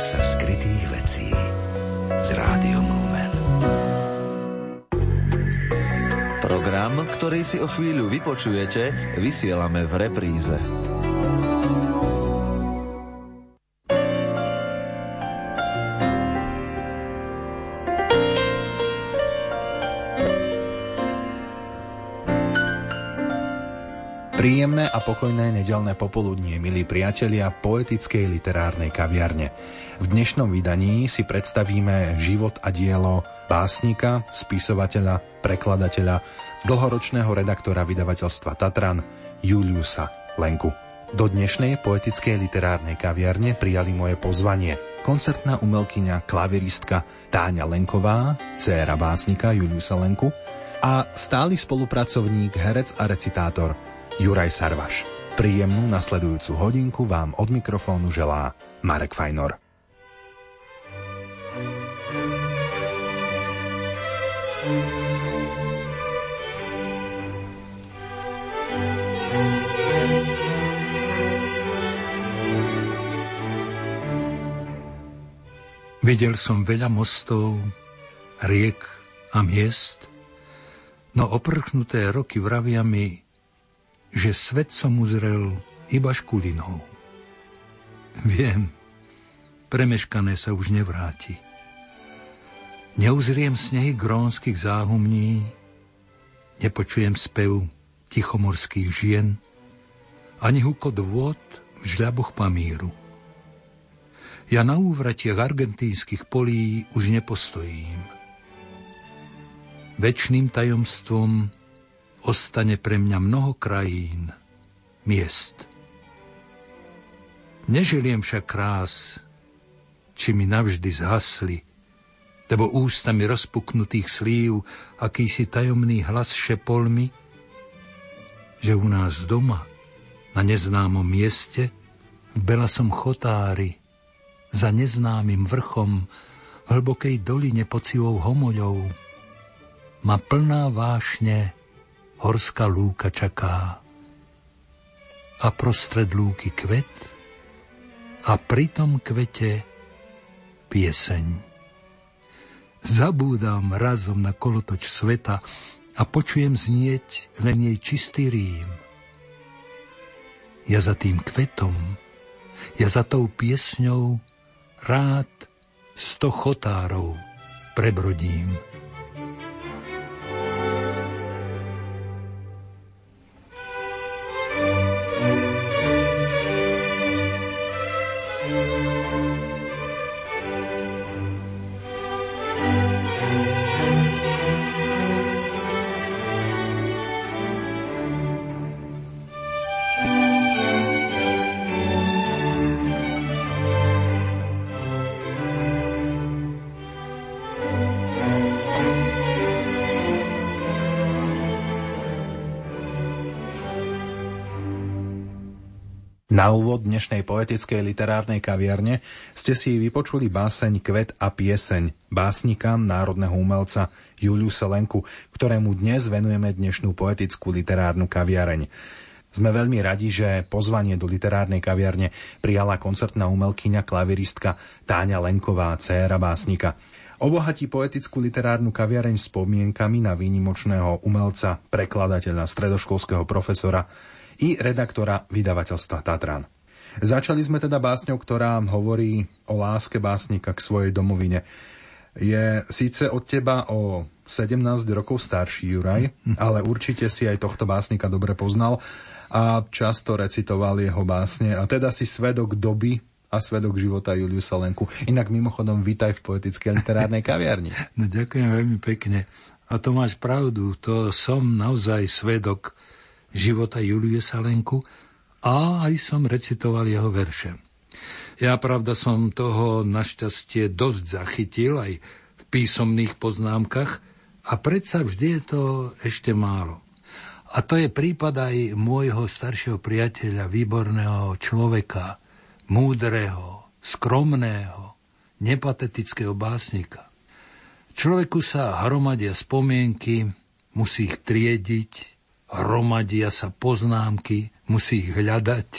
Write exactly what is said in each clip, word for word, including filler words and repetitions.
sa skrytých vecí s Rádiom Lumen. Program, ktorý si o chvíľu vypočujete, vysielame v repríze. Príjemné a pokojné nedeľné popoludnie, milí priatelia poetickej literárnej kaviarne. V dnešnom vydaní si predstavíme život a dielo básnika, spisovateľa, prekladateľa, dlhoročného redaktora vydavateľstva Tatran, Juliusa Lenku. Do dnešnej poetickej literárnej kaviarne prijali moje pozvanie koncertná umelkyňa, klaviristka Táňa Lenková, dcéra básnika Juliusa Lenku, a stály spolupracovník, herec a recitátor Juraj Sarvaš. Príjemnú nasledujúcu hodinku vám od mikrofónu želá Marek Fajnor. Videl som veľa mostov, riek a miest, no oprchnuté roky vravia mi, že svet som uzrel iba škulinou. Viem, premeškané sa už nevráti. Neuzriem snehy grónskych záhumní, nepočujem spev tichomorských žien, ani hukot vôd v žľaboch Pamíru. Ja na úvratiach argentínskych polí už nepostojím. Večným tajomstvom ostane pre mňa mnoho krajín, miest. Neželiem však krás, či mi navždy zhasli, lebo ústami rozpuknutých slív akýsi tajomný hlas šepol mi, že u nás doma, na neznámom mieste, v belasom chotári, za neznámym vrchom, v hlbokej doline pod sivou homoľou, ma plná vášne horská lúka čaká, a prostred lúky kvet, a pri tom kvete pieseň. Zabúdam razom na kolotoč sveta a počujem znieť len jej čistý rím. Ja za tým kvetom, ja za tou piesňou rád sto chotárov prebrodím. Na úvod dnešnej poetickej literárnej kaviarne ste si vypočuli báseň Kvet a pieseň básnika, národného umelca Juliusa Lenku, ktorému dnes venujeme dnešnú poetickú literárnu kaviareň. Sme veľmi radi, že pozvanie do literárnej kaviarne prijala koncertná umelkyňa, klaviristka Táňa Lenková, dcéra básnika. Obohatí poetickú literárnu kaviareň spomienkami na výnimočného umelca, prekladateľa, stredoškolského profesora i redaktora vydavateľstva Tatran. Začali sme teda básňou, ktorá hovorí o láske básnika k svojej domovine. Je síce od teba o sedemnásť rokov starší, Juraj, ale určite si aj tohto básnika dobre poznal a často recitoval jeho básne. A teda si svedok doby a svedok života Juliusa Lenku. Inak mimochodom, vítaj v poetickej literárnej kaviarni. No ďakujem veľmi pekne. A to máš pravdu, to som naozaj svedok života Juliusa Lenku a aj som recitoval jeho verše. Ja, pravda, som toho našťastie dosť zachytil aj v písomných poznámkach a predsa vždy je to ešte málo. A to je prípad aj môjho staršieho priateľa, výborného človeka, múdreho, skromného, nepatetického básnika. Človeku sa hromadia spomienky, musí ich triediť, hromadia sa poznámky, musí ich hľadať,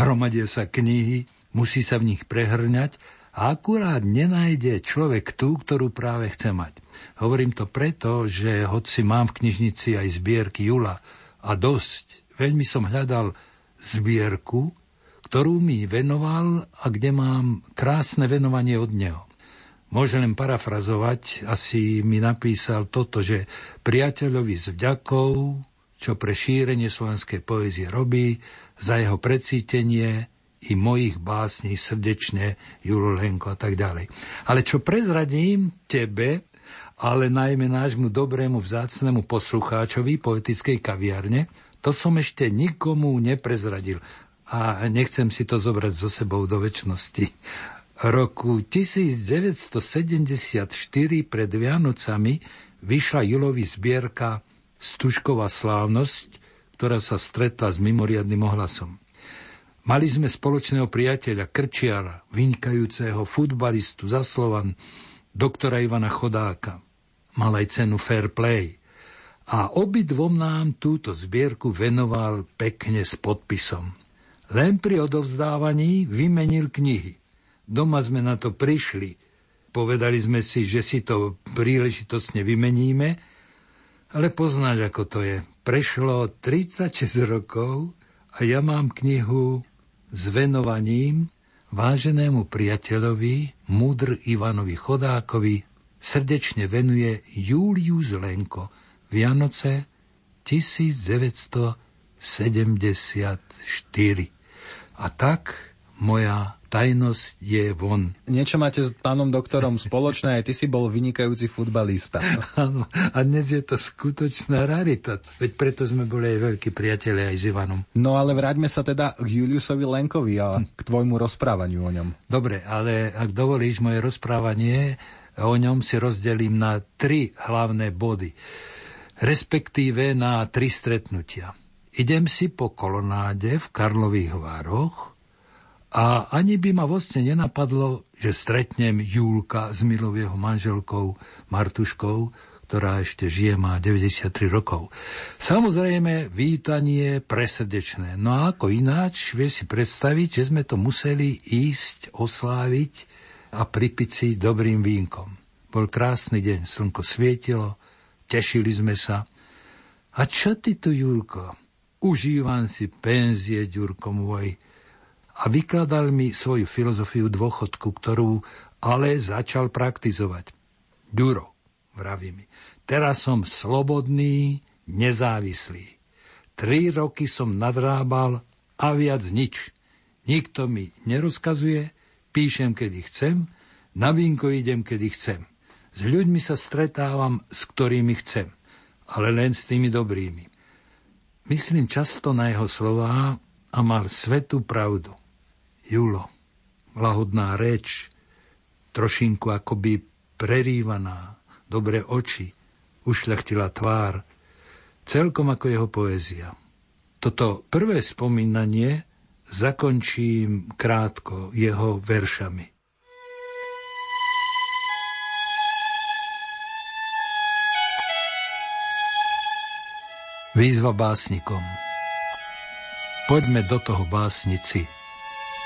hromadia sa knihy, musí sa v nich prehrňať a a akurát nenájde človek tú, ktorú práve chce mať. Hovorím to preto, že hoci mám v knižnici aj zbierky Jula a dosť, veľmi som hľadal zbierku, ktorú mi venoval a kde mám krásne venovanie od neho. Môžem len parafrazovať, asi mi napísal toto, že priateľovi s vďakou, čo pre šírenie slovenskej poézie robí, za jeho precítenie i mojich básní srdečne, Julo Lenko a tak ďalej. Ale čo prezradím tebe, ale najmä nášmu dobrému vzácnemu poslucháčovi poetickej kaviarne, to som ešte nikomu neprezradil. A nechcem si to zobrať so sebou do večnosti. Roku devätnásťsedemdesiatštyri pred Vianocami vyšla Julovi zbierka Stužková slávnosť, ktorá sa stretla s mimoriadnym ohlasom. Mali sme spoločného priateľa Krčiara, vynikajúceho futbalistu za Slovan, doktora Ivana Chodáka. Mal aj cenu Fair Play. A obidvom nám túto zbierku venoval pekne s podpisom. Len pri odovzdávaní vymenil knihy. Doma sme na to prišli. Povedali sme si, že si to príležitostne vymeníme, ale poznáš, ako to je. Prešlo tridsaťšesť rokov a ja mám knihu s venovaním váženému priateľovi, múdr Ivanovi Chodákovi, srdečne venuje Julius Lenko, Vianoce devätnásťsedemdesiatštyri. A tak moja tajnosť je von. Niečo máte s pánom doktorom spoločné, aj ty si bol vynikajúci futbalista. Áno, a dnes je to skutočná rarita. Veď preto sme boli aj veľkí priatelia aj s Ivanom. No ale vráťme sa teda k Juliusovi Lenkovi a k tvojmu rozprávaniu o ňom. Dobre, ale ak dovolíš, moje rozprávanie o ňom si rozdelím na tri hlavné body, respektíve na tri stretnutia. Idem si po kolonáde v Karlových Vároch a ani by ma vlastne nenapadlo, že stretnem Júlka s milou jeho manželkou Martuškou, ktorá ešte žije, má deväťdesiattri rokov. Samozrejme, vítanie presrdečné. No a ako ináč, vie si predstaviť, že sme to museli ísť osláviť a pripiť si dobrým vínkom. Bol krásny deň, slnko svietilo, tešili sme sa. A čo ty tu, Júlko? Užívam si penzie, Ďurko môj. A vykladal mi svoju filozofiu dôchodku, ktorú ale začal praktizovať. Ďuro, vraví mi, teraz som slobodný, nezávislý. Tri roky som nadrábal a viac nič. Nikto mi nerozkazuje, píšem, kedy chcem, na vínko idem, kedy chcem. S ľuďmi sa stretávam, s ktorými chcem, ale len s tými dobrými. Myslím často na jeho slová a mal svetú pravdu. Julo, lahodná reč, trošinku akoby prerývaná, dobré oči, ušľachtila tvár, celkom ako jeho poézia. Toto prvé spomínanie zakončím krátko jeho veršami. Výzva básnikom. Poďme do toho, básnici,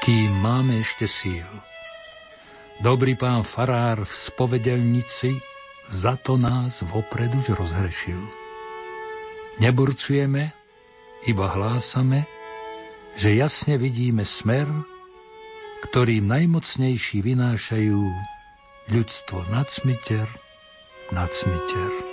kým máme ešte síl. Dobrý pán farár v spovedelnici za to nás vopred už rozhrešil. Neburcujeme, iba hlásame, že jasne vidíme smer, ktorým najmocnejší vynášajú ľudstvo nad smiter, nad smiter.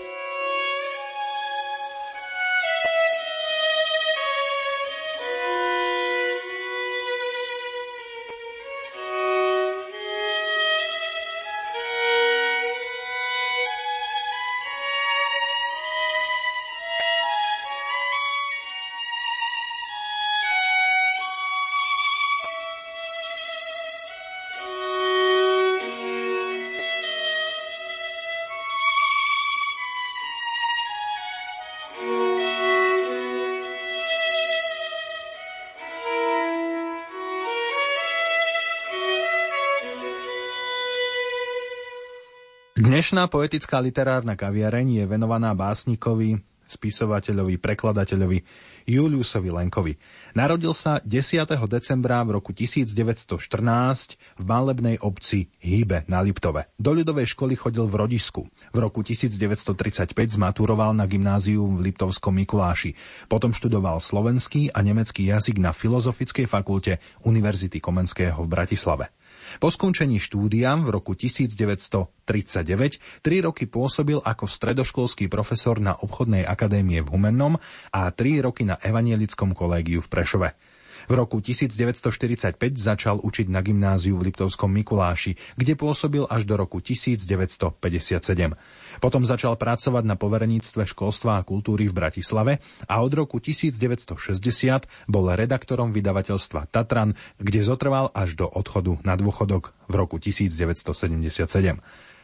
Dnešná poetická literárna kaviareň je venovaná básnikovi spisovateľovi, prekladateľovi Juliusovi Lenkovi. Narodil sa desiateho decembra v roku devätnásťstoštrnásť v malebnej obci Hýbe na Liptove. Do ľudovej školy chodil v rodisku. V roku devätnásťstotridsaťpäť zmaturoval na gymnázium v Liptovskom Mikuláši. Potom študoval slovenský a nemecký jazyk na Filozofickej fakulte Univerzity Komenského v Bratislave. Po skončení štúdia v roku devätnásťstotridsaťdeväť tri roky pôsobil ako stredoškolský profesor na Obchodnej akadémie v Humennom a tri roky na Evanjelickom kolégiu v Prešove. V roku devätnásťstoštyridsaťpäť začal učiť na gymnáziu v Liptovskom Mikuláši, kde pôsobil až do roku devätnásťstopäťdesiatsedem. Potom začal pracovať na povereníctve školstva a kultúry v Bratislave a od roku devätnásťstošesťdesiat bol redaktorom vydavateľstva Tatran, kde zotrval až do odchodu na dôchodok v roku devätnásťstosedemdesiatsedem.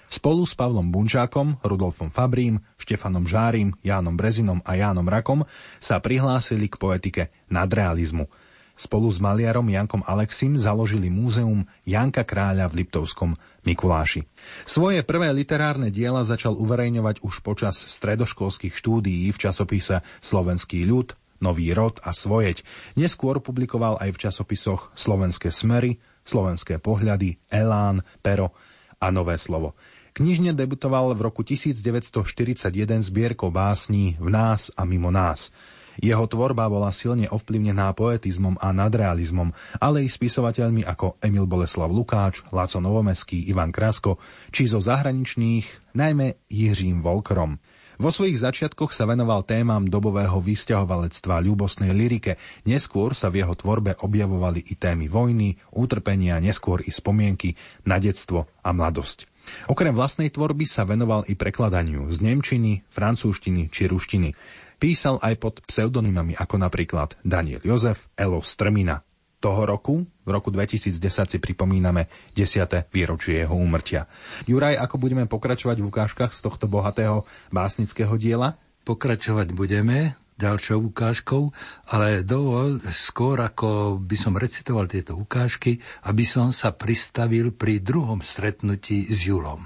Spolu s Pavlom Bunčákom, Rudolfom Fabrím, Štefanom Žárim, Jánom Brezinom a Jánom Rakom sa prihlásili k poetike nadrealizmu. Spolu s maliarom Jankom Alexim založili múzeum Janka Kráľa v Liptovskom Mikuláši. Svoje prvé literárne diela začal uverejňovať už počas stredoškolských štúdií v časopise Slovenský ľud, Nový rod a Svojeď. Neskôr publikoval aj v časopisoch Slovenské smery, Slovenské pohľady, Elán, Pero a Nové slovo. Knižne debutoval v roku devätnásťstoštyridsaťjeden zbierkou básní V nás a mimo nás. Jeho tvorba bola silne ovplyvnená poetizmom a nadrealizmom, ale i spisovateľmi ako Emil Boleslav Lukáč, Laco Novomeský, Ivan Krasko, či zo zahraničných, najmä Jiřím Volkerom. Vo svojich začiatkoch sa venoval témam dobového vysťahovalectva, ľúbostnej lyrike, neskôr sa v jeho tvorbe objavovali i témy vojny, utrpenia, neskôr i spomienky na detstvo a mladosť. Okrem vlastnej tvorby sa venoval i prekladaniu z nemčiny, francúzštiny či ruštiny. Písal aj pod pseudonymami ako napríklad Daniel Jozef, Elo Strmina. Toho roku, v roku dvetisícdesať si pripomíname desiate výročie jeho úmrtia. Juraj, ako budeme pokračovať v ukážkach z tohto bohatého básnického diela? Pokračovať budeme ďalšou ukážkou, ale dovol skôr, ako by som recitoval tieto ukážky, aby som sa pristavil pri druhom stretnutí s Julom.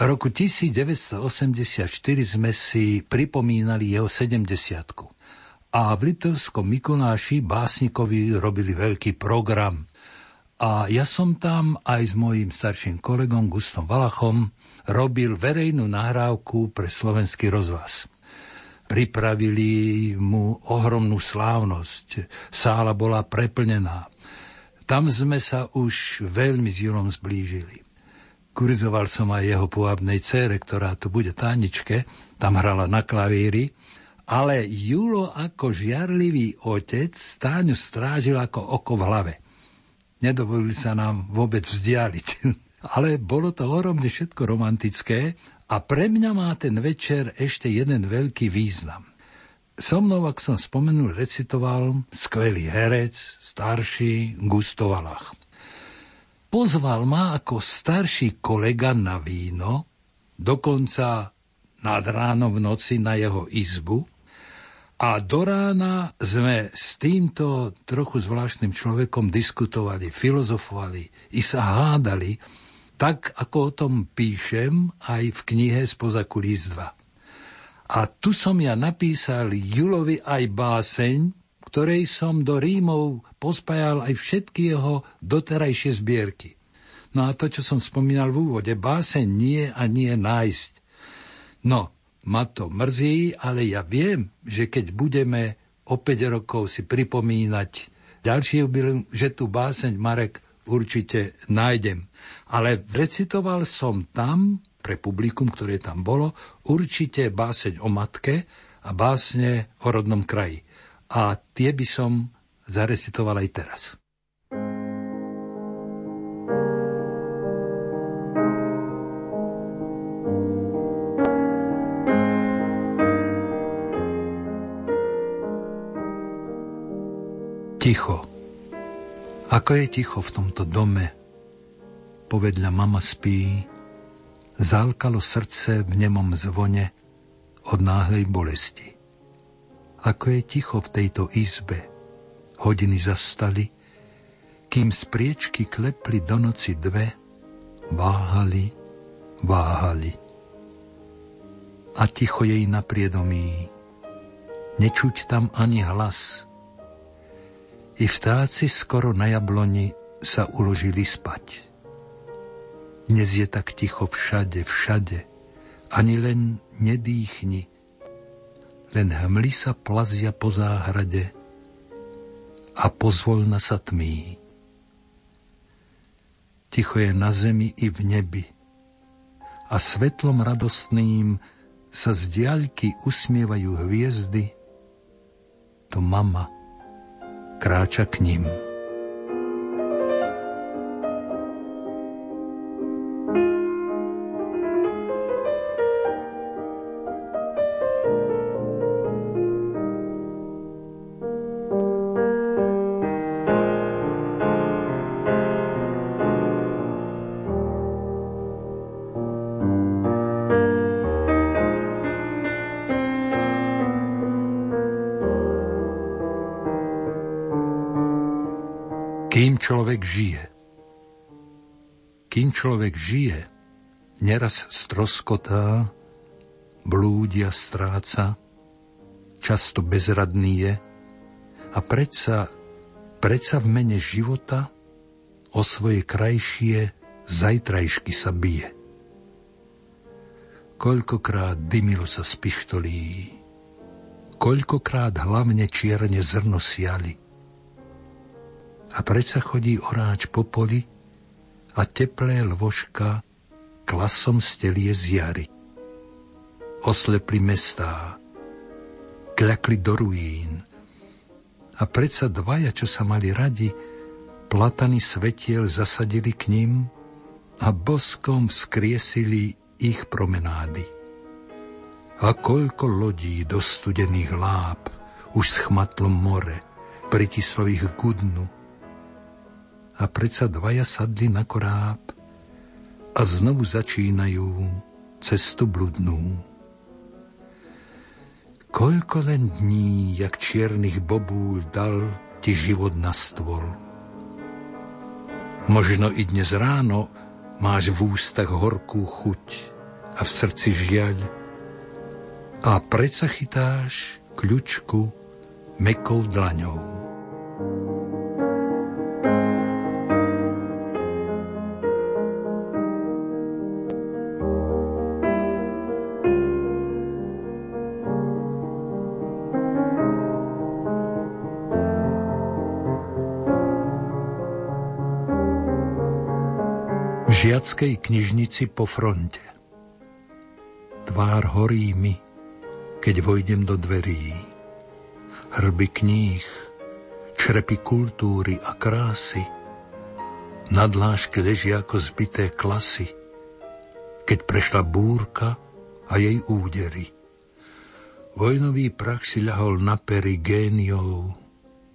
V roku devätnásťstoosemdesiatštyri sme si pripomínali jeho sedemdesiatku. A v Liptovskom Mikuláši básnikovi robili veľký program. A ja som tam aj s mojím starším kolegom Gustom Valachom robil verejnú nahrávku pre Slovenský rozhlas. Pripravili mu ohromnú slávnosť. Sála bola preplnená. Tam sme sa už veľmi s Julom zblížili. Kurzoval som aj jeho pôvabnej dcére, ktorá tu bude Táničke, tam hrala na klavíri, ale Julo ako žiarlivý otec Táňu strážil ako oko v hlave. Nedovolil sa nám vôbec vzdialiť. Ale bolo to ohromne všetko romantické a pre mňa má ten večer ešte jeden veľký význam. So mnou, ak som spomenul, recitoval skvelý herec, starší Gusto Valach. Pozval ma ako starší kolega na víno, dokonca nad ráno v noci na jeho izbu a do rána sme s týmto trochu zvláštnym človekom diskutovali, filozofovali i sa hádali, tak ako o tom píšem aj v knihe Spoza kulís dva. A tu som ja napísal Julovi aj báseň, ktorej som do rímov pospájal aj všetky jeho doterajšie zbierky. No a to, čo som spomínal v úvode, báseň nie a nie nájsť. No, ma to mrzí, ale ja viem, že keď budeme o päť rokov si pripomínať ďalšie jubileum, že tu báseň Marek určite nájdem. Ale recitoval som tam, pre publikum, ktoré tam bolo, určite báseň o matke a básne o rodnom kraji. A tie by som zarecitoval aj teraz. Ticho. Ako je ticho v tomto dome? Povedľa mama spí. Zálkalo srdce v nemom zvone od náhlej bolesti. Ako je ticho v tejto izbe, hodiny zastali, kým z priečky klepli do noci dve, váhali, váhali. a ticho jej na priedomí. Nečuť tam ani hlas. I vtáci skoro na jabloni sa uložili spať. Dnes je tak ticho všade, všade, ani len nedýchni. Len hmly sa plazia po záhrade a pozvoľna sa tmí. Ticho je na zemi i v nebi a svetlom radostným sa z diaľky usmievajú hviezdy, to mama kráča k nim. Kým človek žije. Kým človek žije, neraz stroskotá, blúdia, stráca, často bezradný je a predsa, predsa v mene života o svoje krajšie zajtrajšky sa bije. Koľkokrát dymilo sa z pištolí, koľkokrát hlavne čierne zrno siali. A predsa chodí oráč po poli a teplé lvožka klasom stelie z jary. Oslepli mestá, kľakli do ruín a predsa dvaja, čo sa mali radi, platany svetiel zasadili k ním a boskom vzkriesili ich promenády. A koľko lodí do studených láb už schmatlo more, pritislo ich ku dnu. A predsa dvaja sadli na koráb a znovu začínajú cestu bludnú. Koľko len dní, jak čiernych bobúľ, dal ti život na stôl. Možno i dnes ráno máš v ústach horkú chuť a v srdci žiaľ. A predsa chytáš kľučku mäkkou dlaňou. V žiackej knižnici po fronte. Tvár horí mi, keď vojdem do dverí. Hrby kníh, črepy kultúry a krásy, na dláške ležia ako zbité klasy, keď prešla búrka a jej údery. Vojnový prach si ľahol na pery géniov,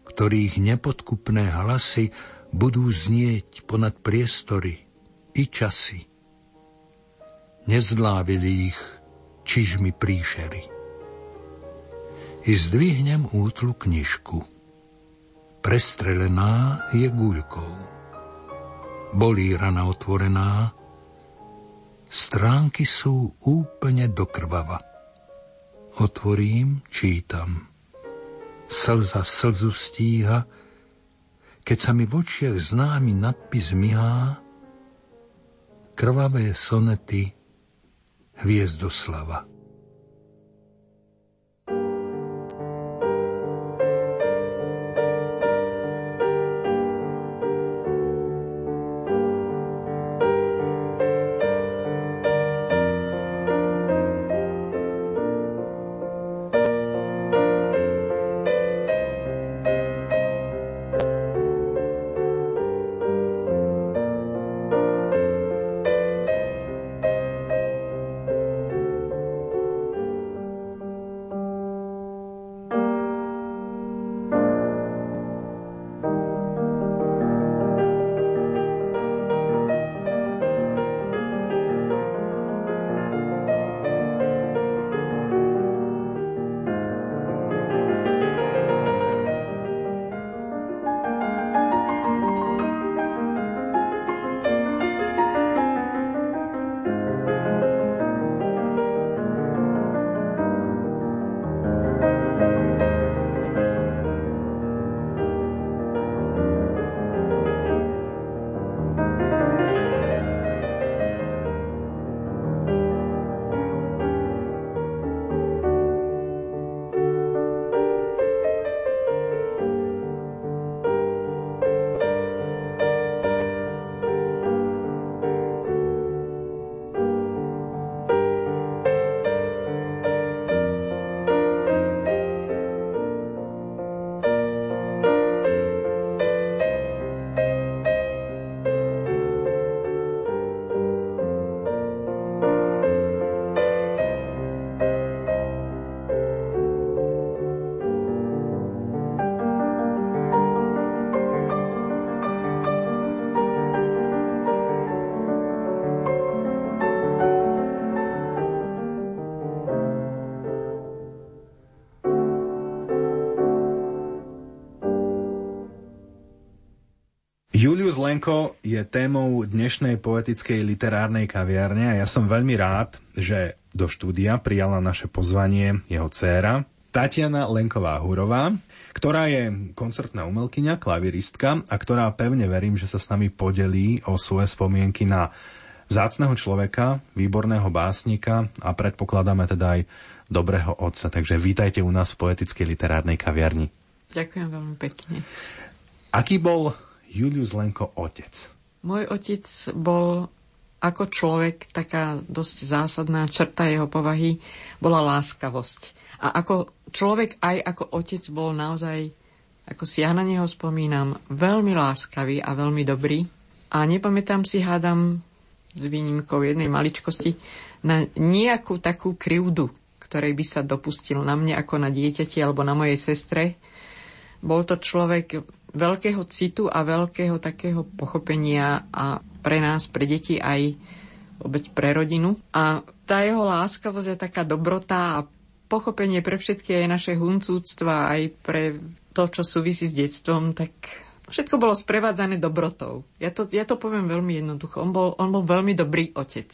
ktorých nepodkupné hlasy budú znieť ponad priestory i časy. Nezdlávili ich čižmi príšery. I zdvihnem útlu knižku. Prestrelená je guľkou. Bolí rana otvorená. Stránky sú úplne dokrvava. Otvorím, čítam. Slza slzu stíha. Keď sa mi v očiach známy nadpis myhá, krvavé sonety Hviezdoslava. Julius Lenko je témou dnešnej poetickej literárnej kaviarne a ja som veľmi rád, že do štúdia prijala naše pozvanie jeho dcéra Tatiana Lenková-Hurová, ktorá je koncertná umelkyňa, klaviristka a ktorá pevne verím, že sa s nami podelí o svoje spomienky na vzácneho človeka, výborného básnika a predpokladáme teda aj dobrého otca. Takže vítajte u nás v poetickej literárnej kaviarni. Ďakujem veľmi pekne. Aký bol Julius Lenko otec? Môj otec bol ako človek, taká dosť zásadná črta jeho povahy bola láskavosť. A ako človek, aj ako otec bol naozaj, ako si ja na neho spomínam, veľmi láskavý a veľmi dobrý. A nepamätám si, hádam, s výnimkou jednej maličkosti, na nejakú takú krivdu, ktorej by sa dopustil na mne ako na dieťati alebo na mojej sestre. Bol to človek veľkého citu a veľkého takého pochopenia a pre nás, pre deti aj vôbec pre rodinu. A tá jeho láskavosť je taká dobrota a pochopenie pre všetky aj naše huncúctva, aj pre to, čo súvisí s detstvom, tak všetko bolo sprevádzané dobrotou. Ja to, ja to poviem veľmi jednoducho. On bol, on bol veľmi dobrý otec.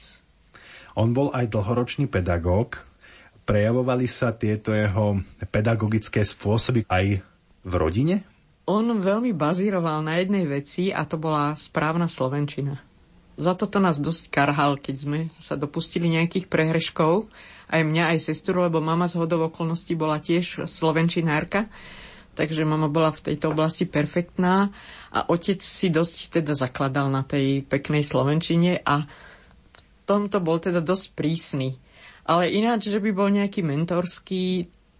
On bol aj dlhoročný pedagóg. Prejavovali sa tieto jeho pedagogické spôsoby aj v rodine? On veľmi bazíroval na jednej veci a to bola správna slovenčina. Za toto nás dosť karhal, keď sme sa dopustili nejakých prehreškov, aj mňa, aj sestru, lebo mama z hodou okolností bola tiež slovenčinárka, takže mama bola v tejto oblasti perfektná a otec si dosť teda zakladal na tej peknej slovenčine a v tomto bol teda dosť prísny. Ale ináč, že by bol nejaký mentorský,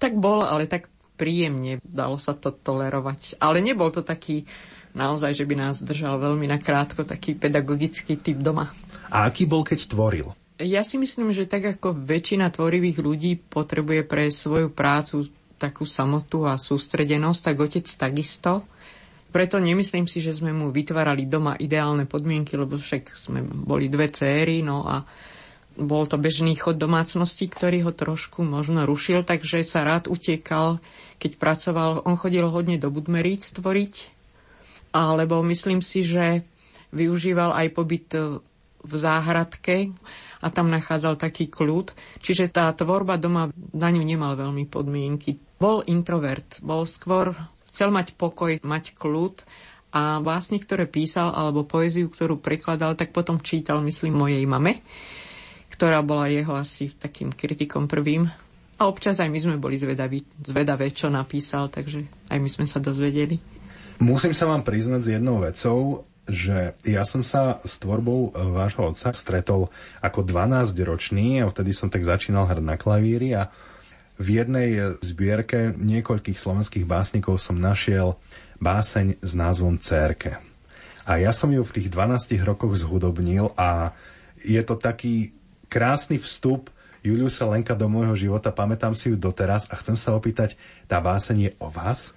tak bol, ale tak príjemne, dalo sa to tolerovať. Ale nebol to taký naozaj, že by nás držal veľmi nakrátko, taký pedagogický typ doma. A aký bol, keď tvoril? Ja si myslím, že tak ako väčšina tvorivých ľudí potrebuje pre svoju prácu takú samotu a sústredenosť, tak otec takisto. Preto nemyslím si, že sme mu vytvárali doma ideálne podmienky, lebo však sme boli dve céry, no a bol to bežný chod domácnosti, ktorý ho trošku možno rušil, takže sa rád utekal, keď pracoval. On chodil hodne do Budmeríc tvoriť, alebo myslím si, že využíval aj pobyt v záhradke a tam nachádzal taký kľud. Čiže tá tvorba doma, na ňu nemal veľmi podmienky. Bol introvert, bol skôr, chcel mať pokoj, mať kľud a básne, ktoré písal, alebo poéziu, ktorú prekladal, tak potom čítal, myslím, mojej mame, ktorá bola jeho asi takým kritikom prvým. A občas aj my sme boli zvedaví, zvedavé, čo napísal, takže aj my sme sa dozvedeli. Musím sa vám priznať s jednou vecou, že ja som sa s tvorbou vášho otca stretol ako dvanásťročný a vtedy som tak začínal hrať na klavíri a v jednej zbierke niekoľkých slovenských básnikov som našiel báseň s názvom Cérke. A ja som ju v tých dvanástich rokoch zhudobnil a je to taký krásny vstup Juliusa Lenka do môjho života, pamätám si ju doteraz a chcem sa opýtať, tá báseň je o vás?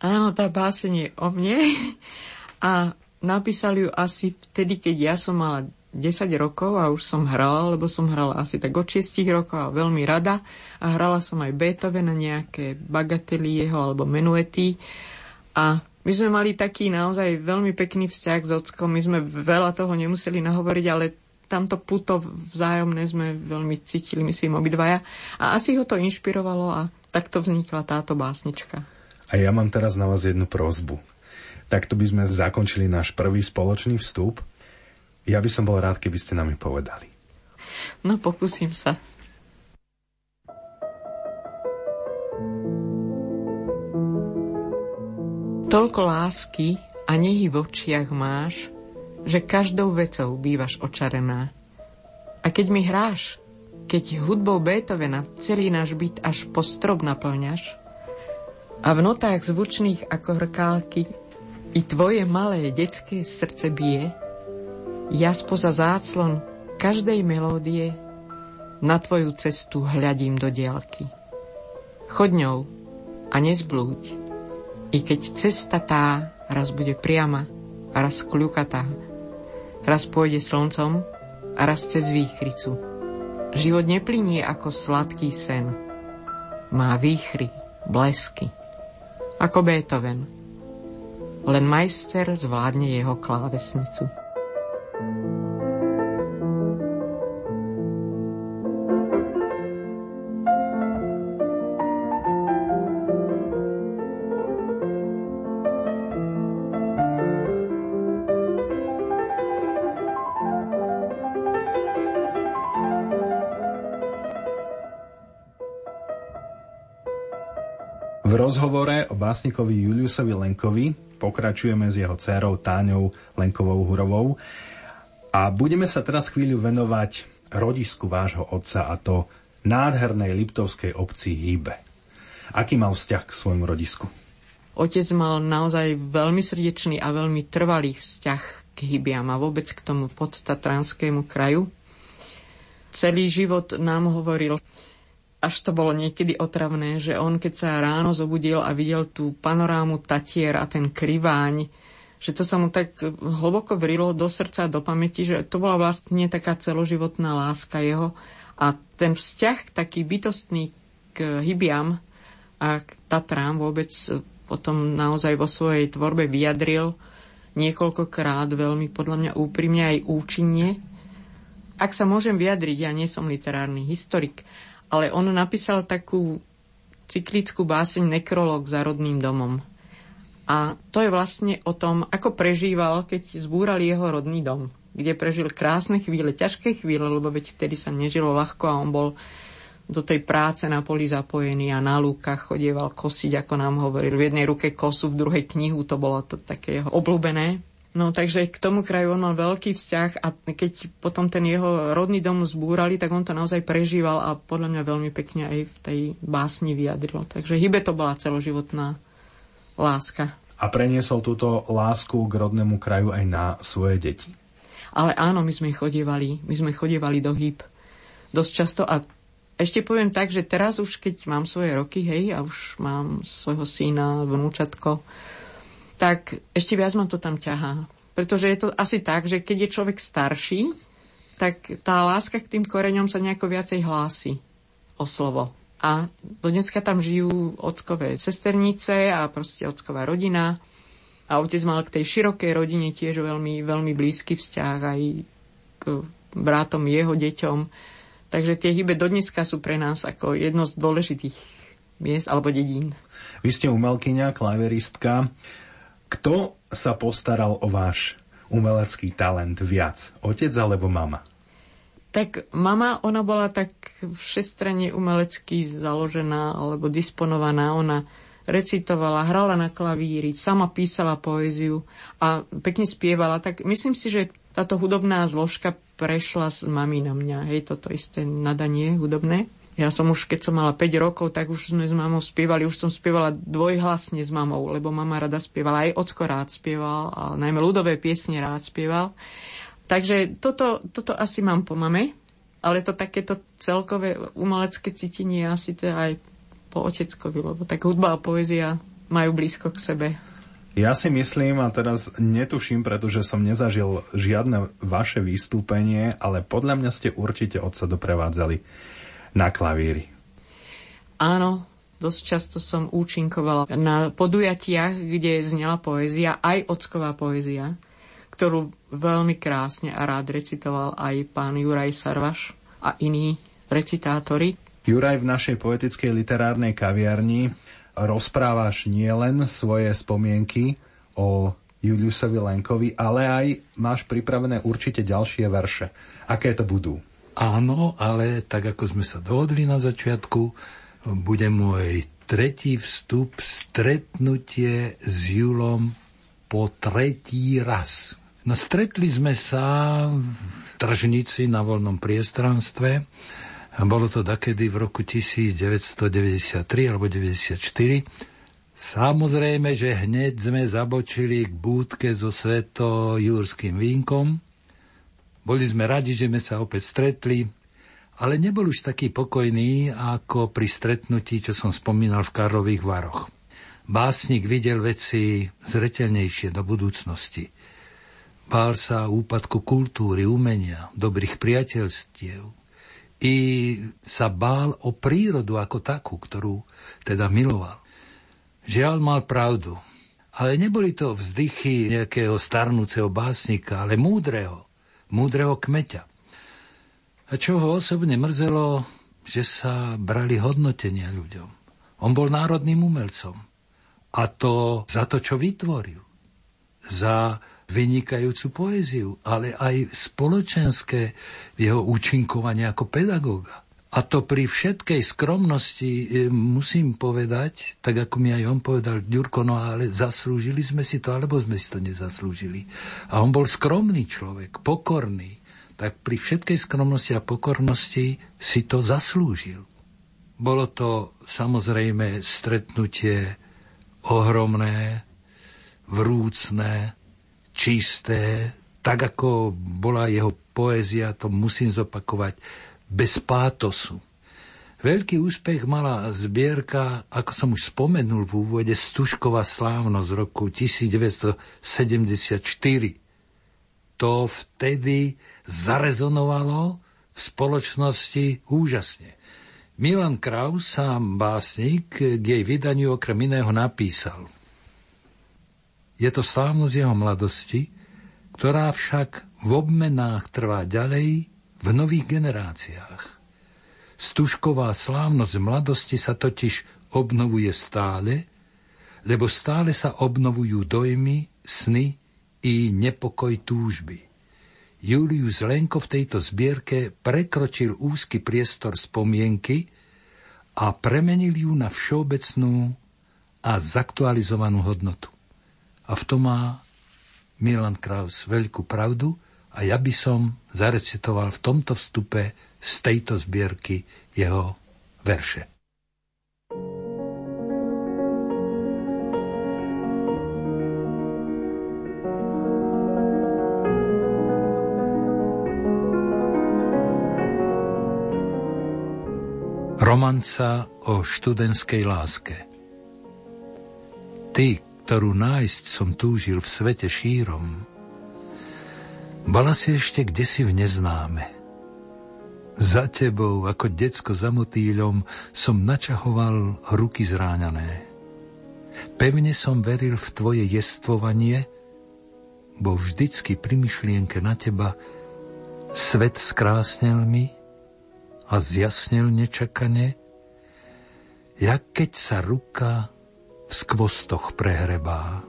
Áno, tá báseň je o mne a napísali ju asi vtedy, keď ja som mala desať rokov a už som hrala, lebo som hrala asi tak od šesť rokov a veľmi rada a hrala som aj Beethovena, nejaké bagately jeho alebo menuety a my sme mali taký naozaj veľmi pekný vzťah s ockom, my sme veľa toho nemuseli nahovoriť, ale tamto puto vzájomné sme veľmi cítili, myslím, obidvaja. A asi ho to inšpirovalo a takto vznikla táto básnička. A ja mám teraz na vás jednu prosbu. Takto by sme zakončili náš prvý spoločný vstup. Ja by som bol rád, keby ste nám povedali. No, pokúsim sa. Toľko lásky a nehy v očiach máš, že každou vecou bývaš očarená. A keď mi hráš, keď hudbou Beethovena celý náš byt až po strop naplňaš a v notách zvučných ako hrkálky i tvoje malé detské srdce bije, ja spoza záclon každej melódie na tvoju cestu hľadím do diaľky. Choď ňou a nezblúď, i keď cesta tá raz bude priama, raz kľukatá, raz pôjde slncom a raz cez výchricu. Život neplynie ako sladký sen. Má výchry, blesky. Ako Beethoven. Len majster zvládne jeho klávesnicu. V rozhovore o básnikovi Juliusovi Lenkovi pokračujeme s jeho dcérou Táňou Lenkovou Hurovou a budeme sa teraz chvíľu venovať rodisku vášho otca, a to nádhernej liptovskej obci Hýbe. Aký mal vzťah k svojmu rodisku? Otec mal naozaj veľmi srdečný a veľmi trvalý vzťah k Hybiam a vôbec k tomu podtatranskému kraju. Celý život nám hovoril, až to bolo niekedy otravné, že on, keď sa ráno zobudil a videl tú panorámu Tatier a ten Kriváň, že to sa mu tak hlboko vrilo do srdca, do pamäti, že to bola vlastne taká celoživotná láska jeho. A ten vzťah taký bytostný k Hybiam a k Tatrám vôbec potom naozaj vo svojej tvorbe vyjadril niekoľkokrát veľmi, podľa mňa úprimne aj účinne. Ak sa môžem vyjadriť, ja nie som literárny historik, ale on napísal takú cyklickú báseň Nekrológ za rodným domom. A to je vlastne o tom, ako prežíval, keď zbúrali jeho rodný dom, kde prežil krásne chvíle, ťažké chvíle, lebo veď vtedy sa nežilo ľahko a on bol do tej práce na poli zapojený a na lúkach chodieval kosiť, ako nám hovoril. V jednej ruke kosu, v druhej knihu, to bolo to také jeho obľúbené. No takže k tomu kraju on mal veľký vzťah a keď potom ten jeho rodný dom zbúrali, tak on to naozaj prežíval a podľa mňa veľmi pekne aj v tej básni vyjadril. Takže Hybe to bola celoživotná láska. A preniesol túto lásku k rodnému kraju aj na svoje deti? Ale áno, my sme chodievali, my sme chodievali do Hýb dosť často a ešte poviem tak, že teraz už keď mám svoje roky, hej, a už mám svojho syna, vnúčatko, tak ešte viac ma to tam ťahá. Pretože je to asi tak, že keď je človek starší, tak tá láska k tým koreňom sa nejako viacej hlási o slovo. A do dneska tam žijú ockové sesternice a proste ocková rodina. A otec mal k tej širokej rodine tiež veľmi, veľmi blízky vzťah aj k bratom, jeho deťom. Takže tie Hybe do dneska sú pre nás ako jedno z dôležitých miest alebo dedín. Vy ste umelkyňa, klaveristka. Kto sa postaral o váš umelecký talent viac? Otec alebo mama? Tak mama, ona bola tak všestranne umelecky založená alebo disponovaná. Ona recitovala, hrala na klavíri, sama písala poéziu a pekne spievala. Tak myslím si, že táto hudobná zložka prešla z mami na mňa. Hej, toto isté nadanie hudobné. Ja som už, keď som mala päť rokov, tak už sme s mamou spievali, už som spievala dvojhlasne s mamou, lebo mama rada spievala, aj ocko rád spieval, a najmä ľudové piesne rád spieval. Takže toto, toto asi mám po mame, ale to takéto celkové umelecké cítenie asi to aj po oteckovi, lebo tak hudba a poézia majú blízko k sebe. Ja si myslím, a teraz netuším, pretože som nezažil žiadne vaše vystúpenie, ale podľa mňa ste určite otca doprevádzali na klavíri. Áno, dosť často som účinkovala na podujatiach, kde znela poézia, aj ocková poézia, ktorú veľmi krásne a rád recitoval aj pán Juraj Sarvaš a iní recitátori. Juraj, v našej poetickej literárnej kaviarni rozprávaš nielen svoje spomienky o Juliusovi Lenkovi, ale aj máš pripravené určite ďalšie verše. Aké to budú? Áno, ale tak ako sme sa dohodli na začiatku, bude môj tretí vstup stretnutie s Julom po tretí raz. No stretli sme sa v tržnici na voľnom priestranstve. Bolo to dakedy v roku devätnásťstodeväťdesiattri alebo deväťdesiatštyri. Samozrejme, že hneď sme zabočili k búdke so svetojúrským vínkom. Boli sme radi, že sme sa opäť stretli, ale nebol už taký pokojný, ako pri stretnutí, čo som spomínal v Karlových Varoch. Básnik videl veci zreteľnejšie do budúcnosti. Bál sa úpadku kultúry, umenia, dobrých priateľstiev. I sa bál o prírodu ako takú, ktorú teda miloval. Žiaľ, mal pravdu. A Ale neboli to vzdychy nejakého starnúceho básnika, ale múdreho, múdreho kmeťa. A čo ho osobne mrzelo, že sa brali hodnotenia ľuďom. On bol národným umelcom. A to za to, čo vytvoril. Za vynikajúcu poéziu, ale aj spoločenské jeho účinkovanie ako pedagóga. A to pri všetkej skromnosti musím povedať, tak ako mi aj on povedal, Ďurko, no ale zaslúžili sme si to, alebo sme si to nezaslúžili. A on bol skromný človek, pokorný. Tak pri všetkej skromnosti a pokornosti si to zaslúžil. Bolo to samozrejme stretnutie ohromné, vrúcne, čisté, tak ako bola jeho poézia, to musím zopakovať, bez pátosu. Veľký úspech mala zbierka, ako som už spomenul v úvode, Stužkova slávnosť z roku devätnásťsedemdesiatštyri. To vtedy zarezonovalo v spoločnosti úžasne. Milan Kraus, sám básnik, k jej vydaniu okrem iného napísal: je to slávnosť jeho mladosti, ktorá však v obmenách trvá ďalej v nových generáciách. Stužková slávnosť mladosti sa totiž obnovuje stále, lebo stále sa obnovujú dojmy, sny i nepokoj túžby. Julius Lenko v tejto zbierke prekročil úzky priestor spomienky a premenil ju na všeobecnú a zaktualizovanú hodnotu. A v tom má Milan Kraus veľkú pravdu, a ja by som zarecitoval v tomto vstupe z tejto zbierky jeho verše. Romanca o študentskej láske. Ty, ktorú nájsť som túžil v svete šírom, bola si ešte kdesi v neznáme. Za tebou, ako decko za motýľom, som načahoval ruky zráňané. Pevne som veril v tvoje jestvovanie, bo vždycky pri myšlienke na teba svet skrásnel mi a zjasnil nečakane, jak keď sa ruka v skvostoch prehrebá.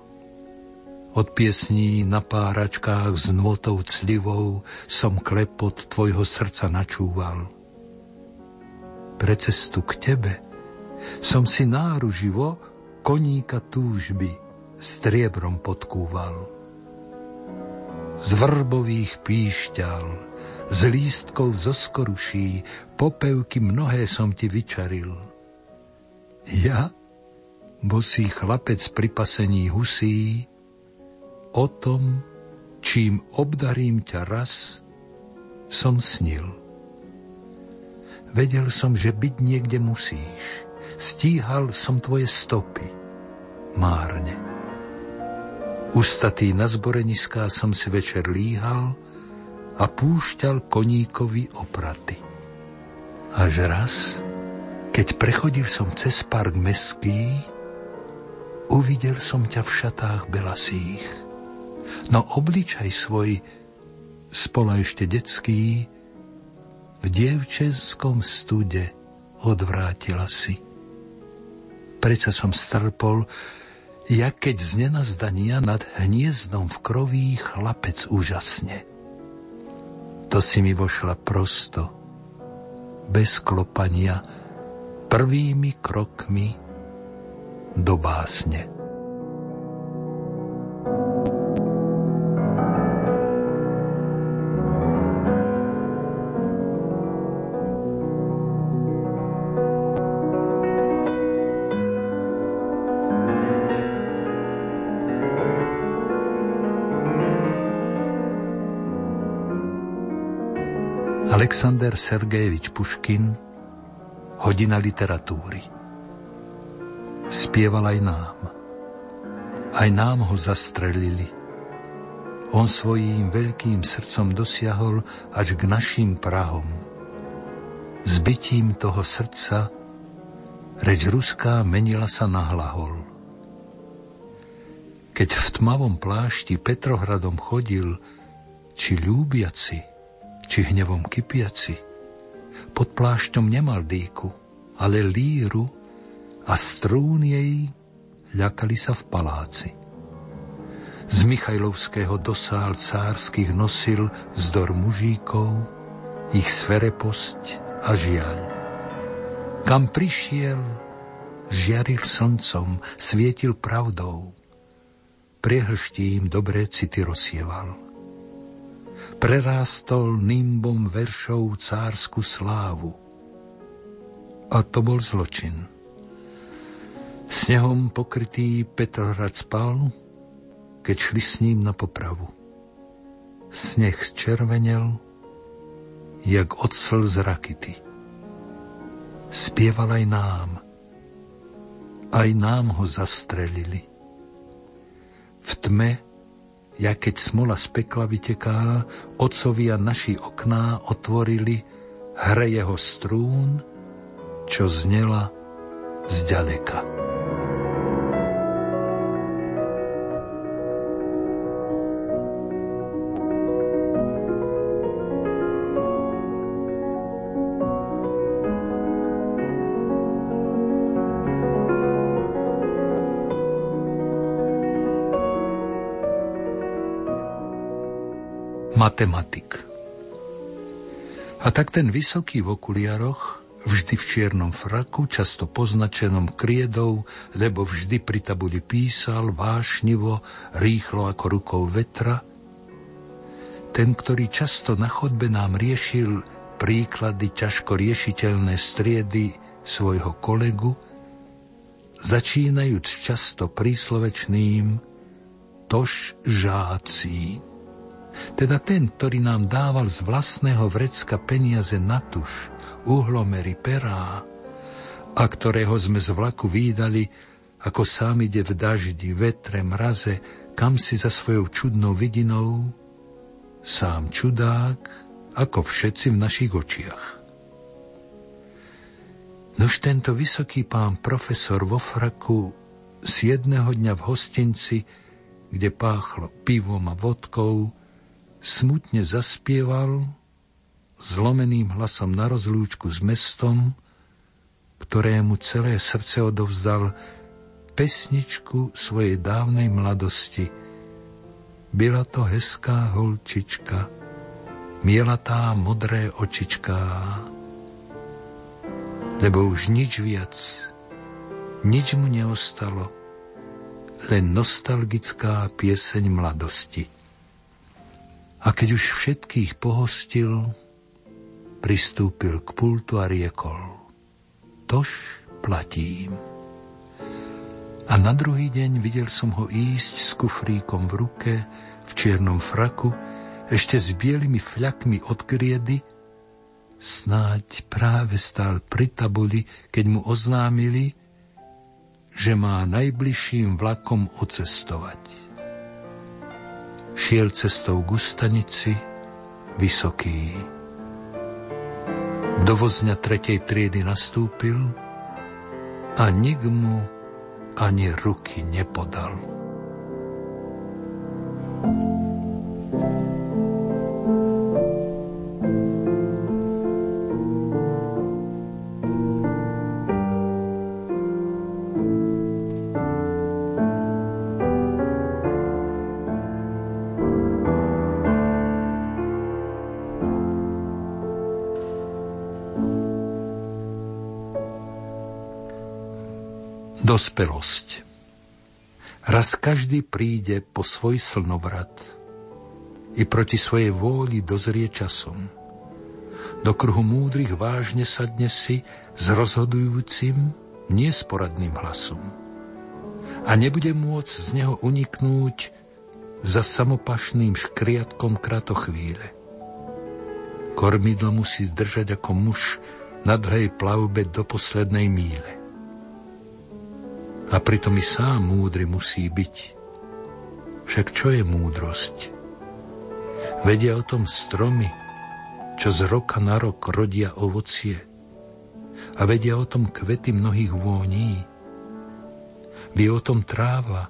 Od piesní na páračkách s nôtou clivou som klepot tvojho srdca načúval. Pre cestu k tebe som si náruživo koníka túžby striebrom podkúval. Z vrbových píšťal, z lístkov zo skoruší, popevky mnohé som ti vyčaril. Ja, bosý chlapec pri pasení husí, o tom, čím obdarím ťa raz, som snil. Vedel som, že byť niekde musíš. Stíhal som tvoje stopy. Márne. Ustatý na zboreniská som si večer líhal a púšťal koníkovi opraty. Až raz, keď prechodil som cez park mestský, uvidel som ťa v šatách belasých. No obličaj svoj, spola ešte detský, v dievčenskom stude odvrátila si. Prečo som strpol, jak keď z nenazdania nad hniezdom v kroví chlapec úžasne. To si mi vošla prosto, bez klopania, prvými krokmi do básne. Alexander Sergejevič Puškin, Hodina literatúry. Spieval aj nám. Aj nám ho zastrelili. On svojím veľkým srdcom dosiahol až k našim prahom. Zbytím toho srdca reč ruská menila sa na hlahol. keď v tmavom plášti Petrohradom chodil, či ľúbiaci, či hnevom kypiaci. Pod plášťom nemal dýku, ale líru a strún jej ľakali sa v paláci. Z Michajlovského dosál cárskych nosil vzdor mužíkov, ich svereposť a žiaľ. Kam prišiel, žiaril slncom, svietil pravdou, priehlštím dobré city rozsieval. Prerástol nimbom veršov cársku slávu. A to bol zločin. Snehom pokrytý Petrohrad spal, keď šli s ním na popravu. Sneh zčervenel, jak ocel z rakity. Spieval aj nám. Aj nám ho zastrelili. V tme, ja keď smola z pekla vyteká, otcovia naši okná otvorili hre jeho strún, čo znela zďaleka. Matematik. A tak ten vysoký v okuliaroch, vždy v čiernom fraku, často poznačenom kriedou, lebo vždy pri tabuli písal, vášnivo, rýchlo ako rukou vetra, ten, ktorý často na chodbe nám riešil príklady ťažko riešiteľné striedy svojho kolegu, začínajúc často príslovečným tož žácí. Teda ten, ktorý nám dával z vlastného vrecka peniaze na tuš, uhlomery, perá, a ktorého sme z vlaku vídali, ako sám ide v daždi, vetre, mraze, kam si za svojou čudnou vidinou, sám čudák, ako všetci v našich očiach. Nož tento vysoký pán profesor vo fraku z jedného dňa v hostinci, kde páchlo pivom a vodkou, smutne zaspieval zlomeným hlasom na rozlúčku s mestom, ktorému celé srdce odovzdal, pesničku svojej dávnej mladosti. Byla to hezká holčička, mielatá modré očička. Lebo už nič viac, nič mu neostalo, len nostalgická pieseň mladosti. A keď už všetkých pohostil, pristúpil k pultu a riekol: tož platím. A na druhý deň videl som ho ísť s kufríkom v ruke, v čiernom fraku, ešte s bielými fľakmi od kriedy, snáď práve stál pri tabuli, keď mu oznámili, že má najbližším vlakom odcestovať. Šiel cestou k Ustanici, vysoký. Do vozňa tretej triedy nastúpil a nik mu ani ruky nepodal. Dospelosť. Raz každý príde po svoj slnovrat i proti svojej vôli dozrie časom. Do kruhu múdrych vážne sadne si s rozhodujúcim, nesporadným hlasom. A nebude môcť z neho uniknúť za samopašným škriatkom kratochvíle. Kormidlo musí zdržať ako muž na dlhej plavbe do poslednej míle. A pritom i sám múdry musí byť. Však čo je múdrosť? Vedia o tom stromy, čo z roka na rok rodia ovocie. A vedia o tom kvety mnohých vôní. Vie o tom tráva,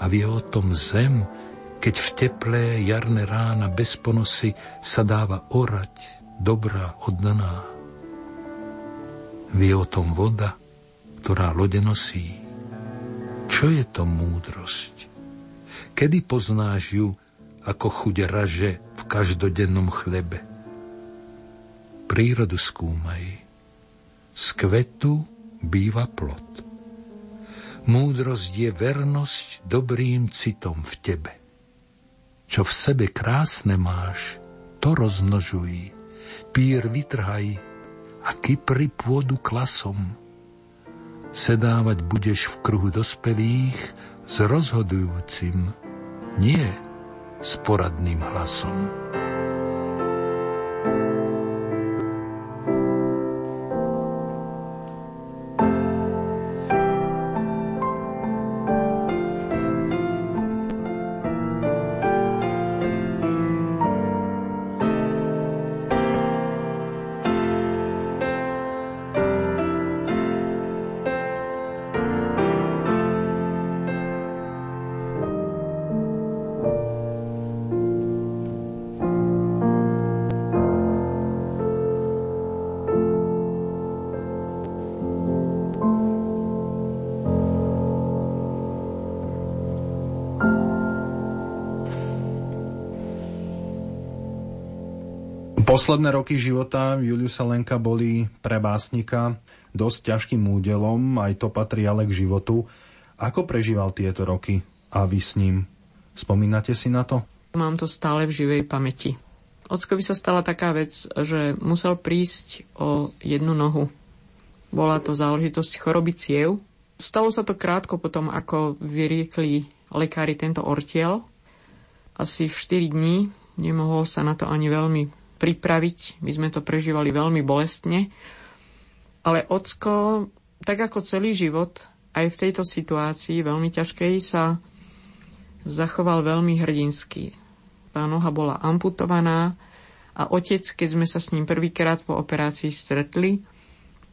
a vie o tom zem, keď v teplé jarné rána bez ponosy sa dáva orať dobrá oddaná. Vie o tom voda, ktorá lode nosí. Čo je to múdrosť? Kedy poznáš ju ako chuť raže v každodennom chlebe? Prírodu skúmaj. Z kvetu býva plod. Múdrosť je vernosť dobrým citom v tebe. Čo v sebe krásne máš, to rozmnožuj. Pír vytrhaj a kypri pôdu klasom. Sedávať budeš v kruhu dospelých s rozhodujúcim, nie s poradným hlasom. Posledné roky života Juliusa Lenka boli pre básnika dosť ťažkým údelom, aj to patrí ale k životu. Ako prežíval tieto roky a vy s ním? Spomínate si na to? Mám to stále v živej pamäti. Ockovi sa stala taká vec, že musel prísť o jednu nohu. Bola to záležitosť choroby ciev. Stalo sa to krátko potom, ako vyriekli lekári tento ortiel. Asi v štyri dní, nemohol sa na to ani veľmi pripraviť. My sme to prežívali veľmi bolestne. Ale ocko, tak ako celý život, aj v tejto situácii veľmi ťažkej sa zachoval veľmi hrdinsky. Tá noha bola amputovaná a otec, keď sme sa s ním prvýkrát po operácii stretli,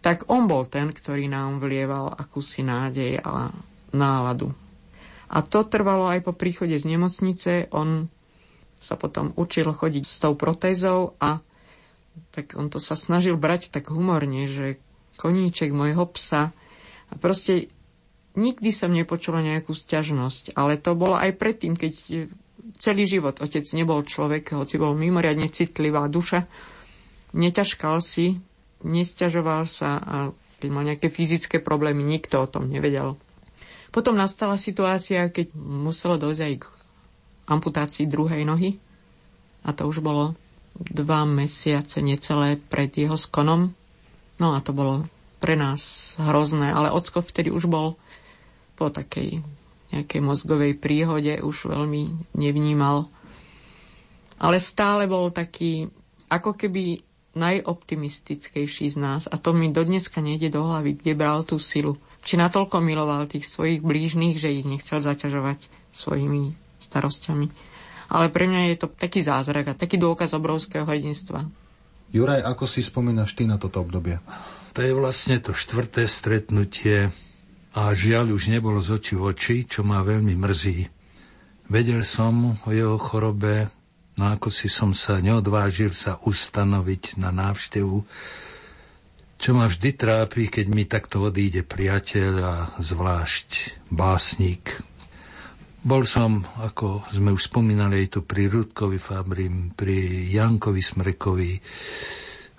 tak on bol ten, ktorý nám vlieval akúsi nádej a náladu. A to trvalo aj po príchode z nemocnice. On sa potom učil chodiť s tou protézou a tak on to sa snažil brať tak humorne, že koníček mojho psa. A proste nikdy som nepočula nejakú sťažnosť, ale to bolo aj predtým, keď celý život otec nebol človek, hoci bol mimoriadne citlivá duša. Neťažkal si, nesťažoval sa a keď mal nejaké fyzické problémy, nikto o tom nevedel. Potom nastala situácia, keď muselo dojsť aj k amputácii druhej nohy a to už bolo dva mesiace necelé pred jeho skonom. No a to bolo pre nás hrozné, ale ocko vtedy už bol po takej nejakej mozgovej príhode, už veľmi nevnímal. Ale stále bol taký ako keby najoptimistickejší z nás a to mi dodneska nejde do hlavy, kde bral tú silu. Či natoľko miloval tých svojich blížnych, že ich nechcel zaťažovať svojimi starostiami. Ale pre mňa je to taký zázrak a taký dôkaz obrovského hrdinstva. Juraj, ako si spomínaš ty na toto obdobie? To je vlastne to štvrté stretnutie a žiaľ už nebolo z očí v oči, čo ma veľmi mrzí. Vedel som o jeho chorobe, no ako si som sa neodvážil sa ustanoviť na návštevu, čo ma vždy trápi, keď mi takto odíde priateľ a zvlášť básnik. Bol som, ako sme už spomínali, aj tu pri Rudkovi Fabrim, pri Jankovi Smrekovi.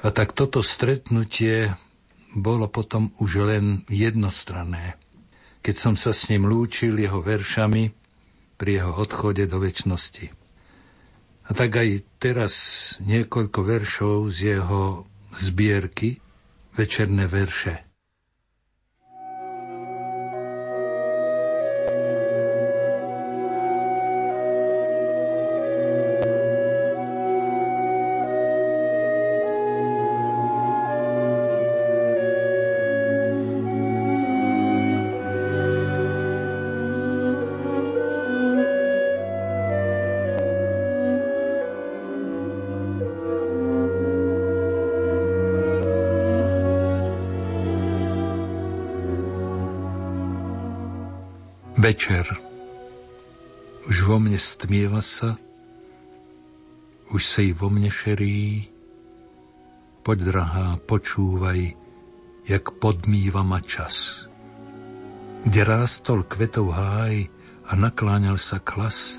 A tak toto stretnutie bolo potom už len jednostranné. Keď som sa s ním lúčil jeho veršami pri jeho odchode do večnosti. A tak aj teraz niekoľko veršov z jeho zbierky Večerné verše. Večer. Už vo mne stmieva sa, už sa i vo mne šerí. Poď, drahá, počúvaj, jak podmýva ma čas. Kde rástol kvetov háj a nakláňal sa klas,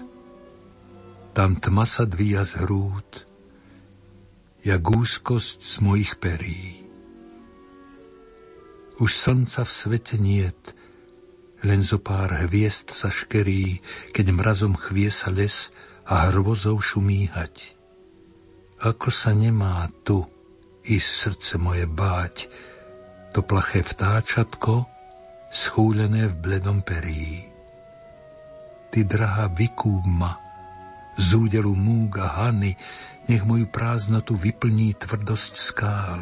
tam tma sa dvíja z hrúd, jak úzkosť z mojich perí. Už slnca v svete niet, len zo pár hviezd sa škerí, keď mrazom chviesa les a hrôzou šumíhať. Ako sa nemá tu i srdce moje báť, to plaché vtáčatko, schúlené v bledom perí. Ty, drahá, vykúp ma z údelu múg a hany, nech moju prázdnotu vyplní tvrdosť skál.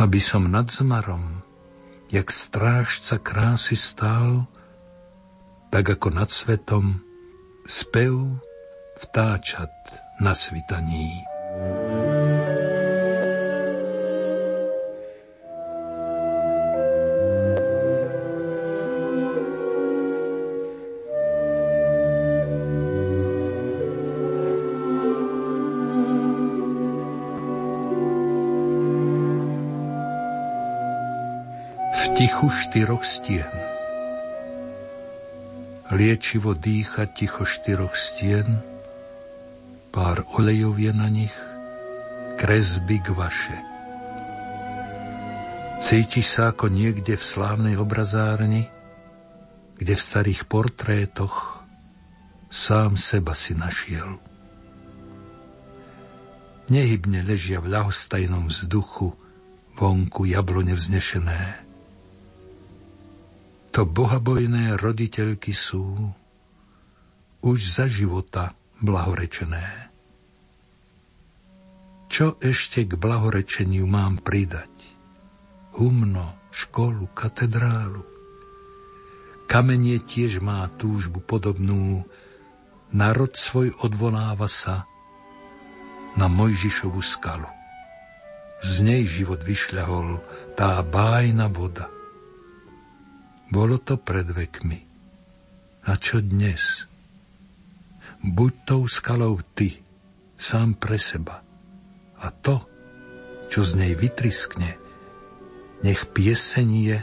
Aby som nad zmarom, jak strážca krásy stál, tak ako nad svetom spev vtáčat na svitaní. Tichu štyroch stien. Liečivo dýcha ticho štyroch stien, pár olejov je na nich, kresby gvaše. Cítiš sa ako niekde v slávnej obrazárni, kde v starých portrétoch sám seba si našiel. Nehybne ležia v ľahostajnom vzduchu vonku jablone vznešené. To bohabojné roditeľky sú už za života blahorečené. Čo ešte k blahorečeniu mám pridať? Humno, školu, katedrálu. Kamenie tiež má túžbu podobnú, národ svoj odvoláva sa na Mojžišovu skalu. Z nej život vyšľahol tá bájna voda. Bolo to pred vekmi. A čo dnes? Buď tou skalou ty, sám pre seba. A to, čo z nej vytriskne, nech pieseň je,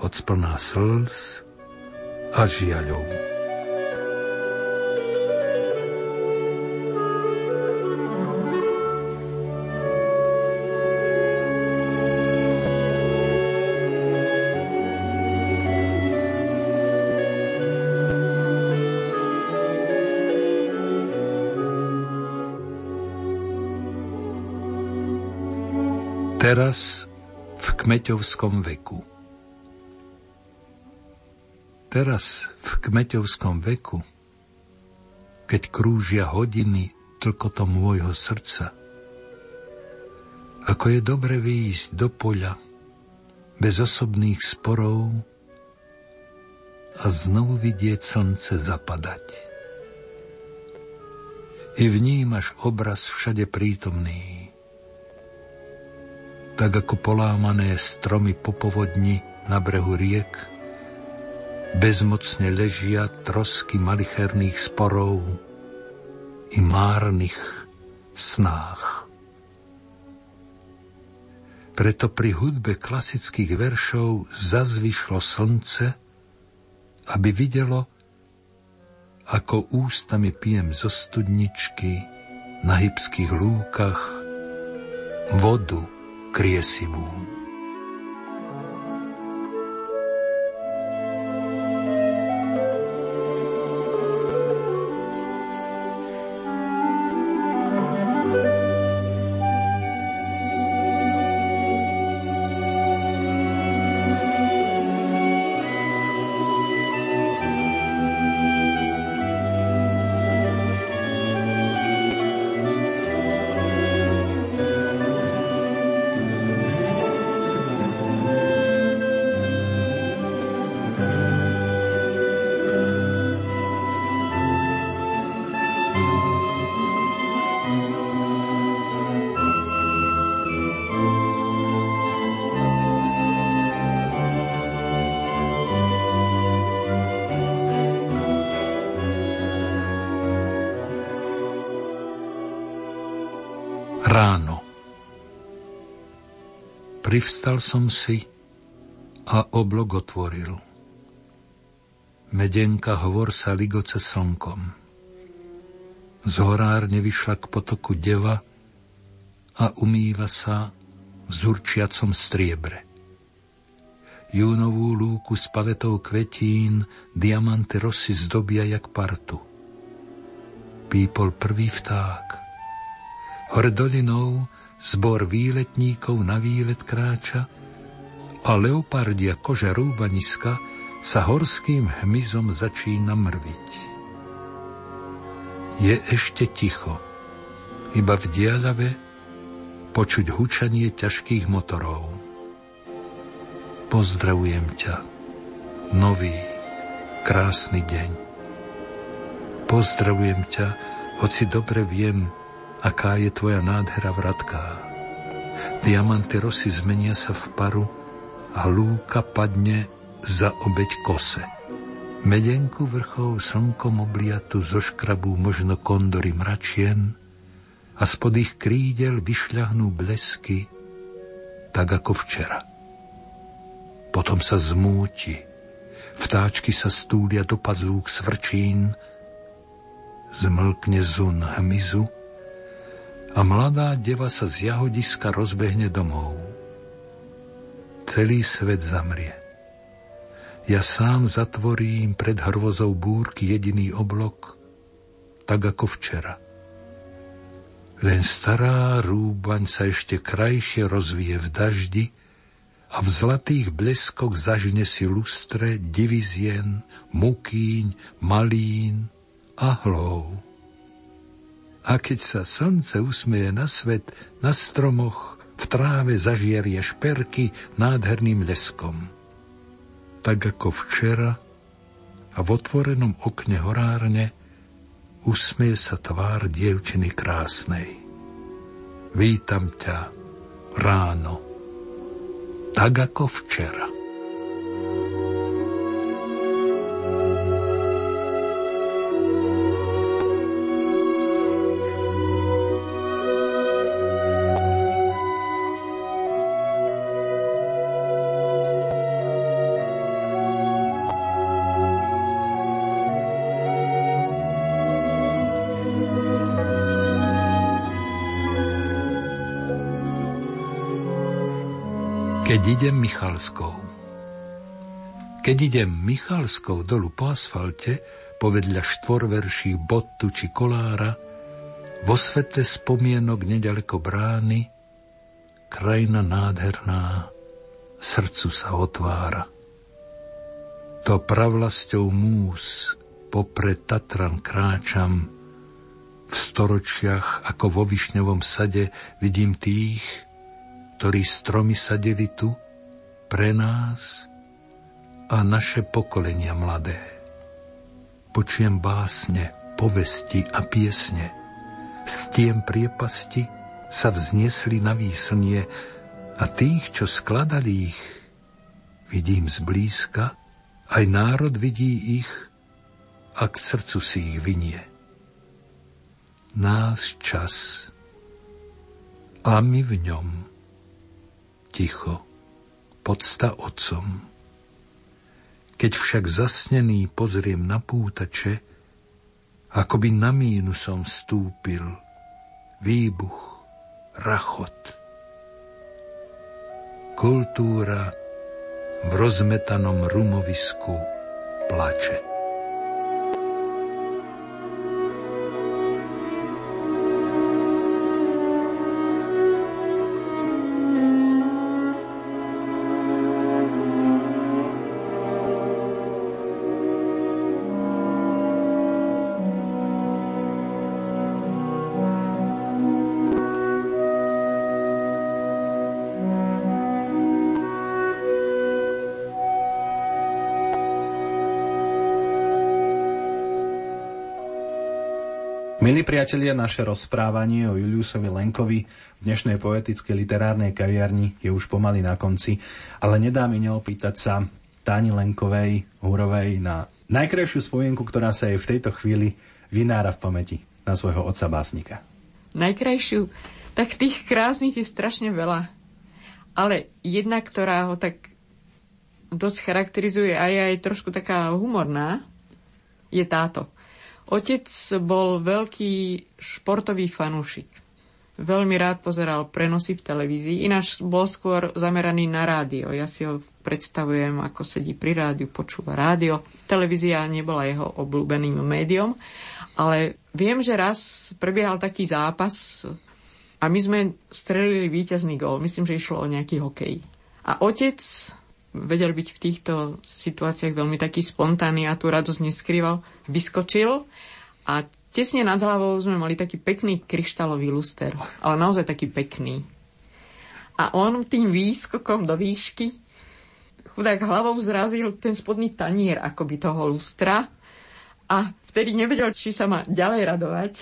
hoc plná slz a žiaľov. Teraz v kmeťovskom veku. Teraz v kmeťovskom veku, keď krúžia hodiny tlkotom môjho srdca, ako je dobre vyjsť do poľa bez osobných sporov a znovu vidieť slnce zapadať. I vnímaš obraz všade prítomný, tak ako polámané stromy po povodni na brehu riek, bezmocne ležia trosky malicherných sporov i márnych snách. Preto pri hudbe klasických veršov zazvyšlo slnce, aby videlo, ako ústami pijem zo studničky na hybských lúkach vodu kriesivú. Ráno. Privstal som si a oblok otvoril. Medenka hovor sa ligoce slnkom. Z horárne vyšla k potoku deva a umýva sa v zurčiacom striebre. Júnovú lúku s paletou kvetín diamante rosy zdobia jak partu. Pípol prvý vták. Hore dolinou zbor výletníkov na výlet kráča a leopardia koža rúbaniska sa horským hmyzom začína mrviť. Je ešte ticho, iba v diaľave počuť hučanie ťažkých motorov. Pozdravujem ťa, nový, krásny deň. Pozdravujem ťa, hoci dobre viem, aká je tvoja nádhera vratká. Diamanty rosy zmenia sa v paru a lúka padne za obeť kose. Medenku vrchov slnkom obliatu zoškrabú možno kondory mračien a spod ich krídel vyšľahnú blesky, tak ako včera. Potom sa zmúti, vtáčky sa stúlia do pazúk svrčín, zmlkne zun hmyzu a mladá deva sa z jahodiska rozbehne domov. Celý svet zamrie. Ja sám zatvorím pred hrvozou búrky jediný oblok, tak ako včera. Len stará rúbaň sa ešte krajšie rozvie v daždi a v zlatých bleskoch zažne si lustre divizien, mukýň, malín a hlov. A keď sa slnce usmieje na svet, na stromoch v tráve zažieria šperky nádherným leskom. Tak ako včera a v otvorenom okne horárne usmie sa tvár dievčiny krásnej. Vítam ťa ráno, tak ako včera. Keď idem Michalskou. Keď idem Michalskou dolu po asfalte, povedľa štvorverší Bottu či Kolára, vo svetle spomienok nedaleko brány, krajina nádherná, srdcu sa otvára. To pravlasťou múz popred Tatran kráčam, v storočiach ako vo višňovom sade vidím tých, ktorí stromy sadili tu, pre nás a naše pokolenia mladé. Počujem básne, povesti a piesne. Z tiem priepasti sa vzniesli na výslnie a tých, čo skladali ich, vidím zblízka, aj národ vidí ich a k srdcu si ich vinie. Nás čas a my v ňom. Ticho, podsta otcom. Keď však zasnený pozriem na pútače, akoby na mínu som vstúpil. Výbuch, rachot. Kultúra v rozmetanom rumovisku plače. Milí priatelia, naše rozprávanie o Juliusovi Lenkovi v dnešnej poetickej literárnej kaviarni je už pomaly na konci, ale nedá mi neopýtať sa Táni Lenkovej Hurovej na najkrajšiu spomienku, ktorá sa jej v tejto chvíli vynára v pamäti na svojho otca básnika. Najkrajšiu? tak tých krásnych je strašne veľa. Ale jedna, ktorá ho tak dosť charakterizuje a je aj trošku taká humorná, je táto. Otec bol veľký športový fanúšik. Veľmi rád pozeral prenosy v televízii, ináč bol skôr zameraný na rádio. Ja si ho predstavujem, ako sedí pri rádiu, počúva rádio. Televízia nebola jeho obľúbeným médiom, ale viem, že raz prebiehal taký zápas a my sme strelili víťazný gól. Myslím, že išlo o nejaký hokej. A otec vedel byť v týchto situáciách veľmi taký spontánny a tú radosť neskrýval. Vyskočil a tesne nad hlavou sme mali taký pekný kryštálový luster, ale naozaj taký pekný. A on tým výskokom do výšky chudák hlavou zrazil ten spodný tanier akoby toho lustra a vtedy nevedel, či sa má ďalej radovať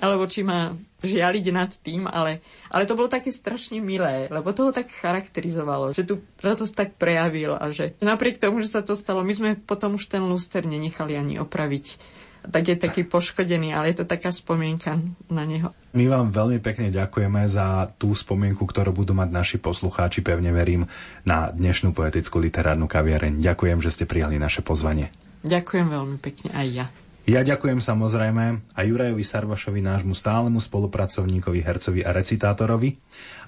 alebo či má žialiť nad tým, ale, ale to bolo také strašne milé, lebo toho tak charakterizovalo, že tu radosť tak prejavil a že napriek tomu, že sa to stalo, my sme potom už ten lúster nenechali ani opraviť. Tak je taký poškodený, ale je to taká spomienka na neho. My vám veľmi pekne ďakujeme za tú spomienku, ktorú budú mať naši poslucháči, pevne verím, na dnešnú poetickú literárnu kaviareň. Ďakujem, že ste prijali naše pozvanie. Ďakujem veľmi pekne aj ja. Ja ďakujem samozrejme a Jurajovi Sarvašovi, nášmu stálemu spolupracovníkovi, hercovi a recitátorovi.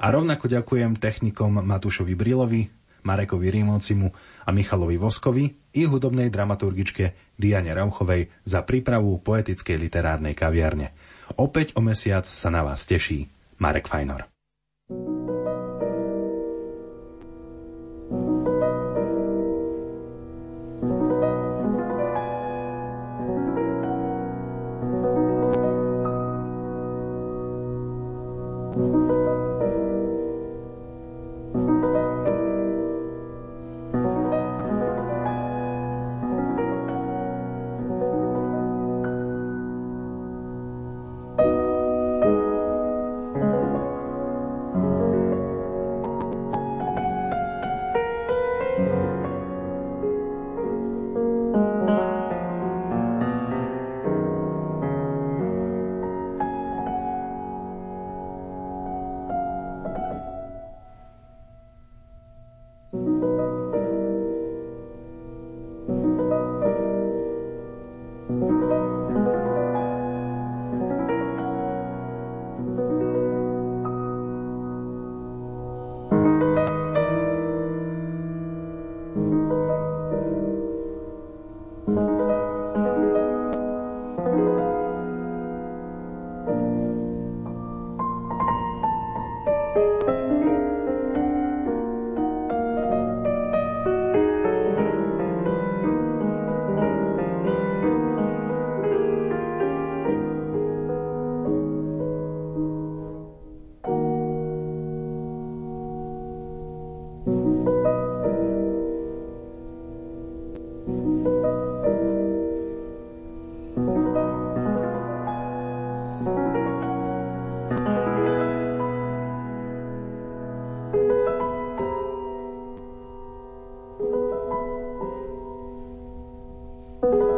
A rovnako ďakujem technikom Matúšovi Brilovi, Marekovi Rímovcimu a Michalovi Voskovi i hudobnej dramaturgičke Diane Rauchovej za prípravu poetickej literárnej kaviarne. Opäť o mesiac sa na vás teší Marek Fajnor. Thank you.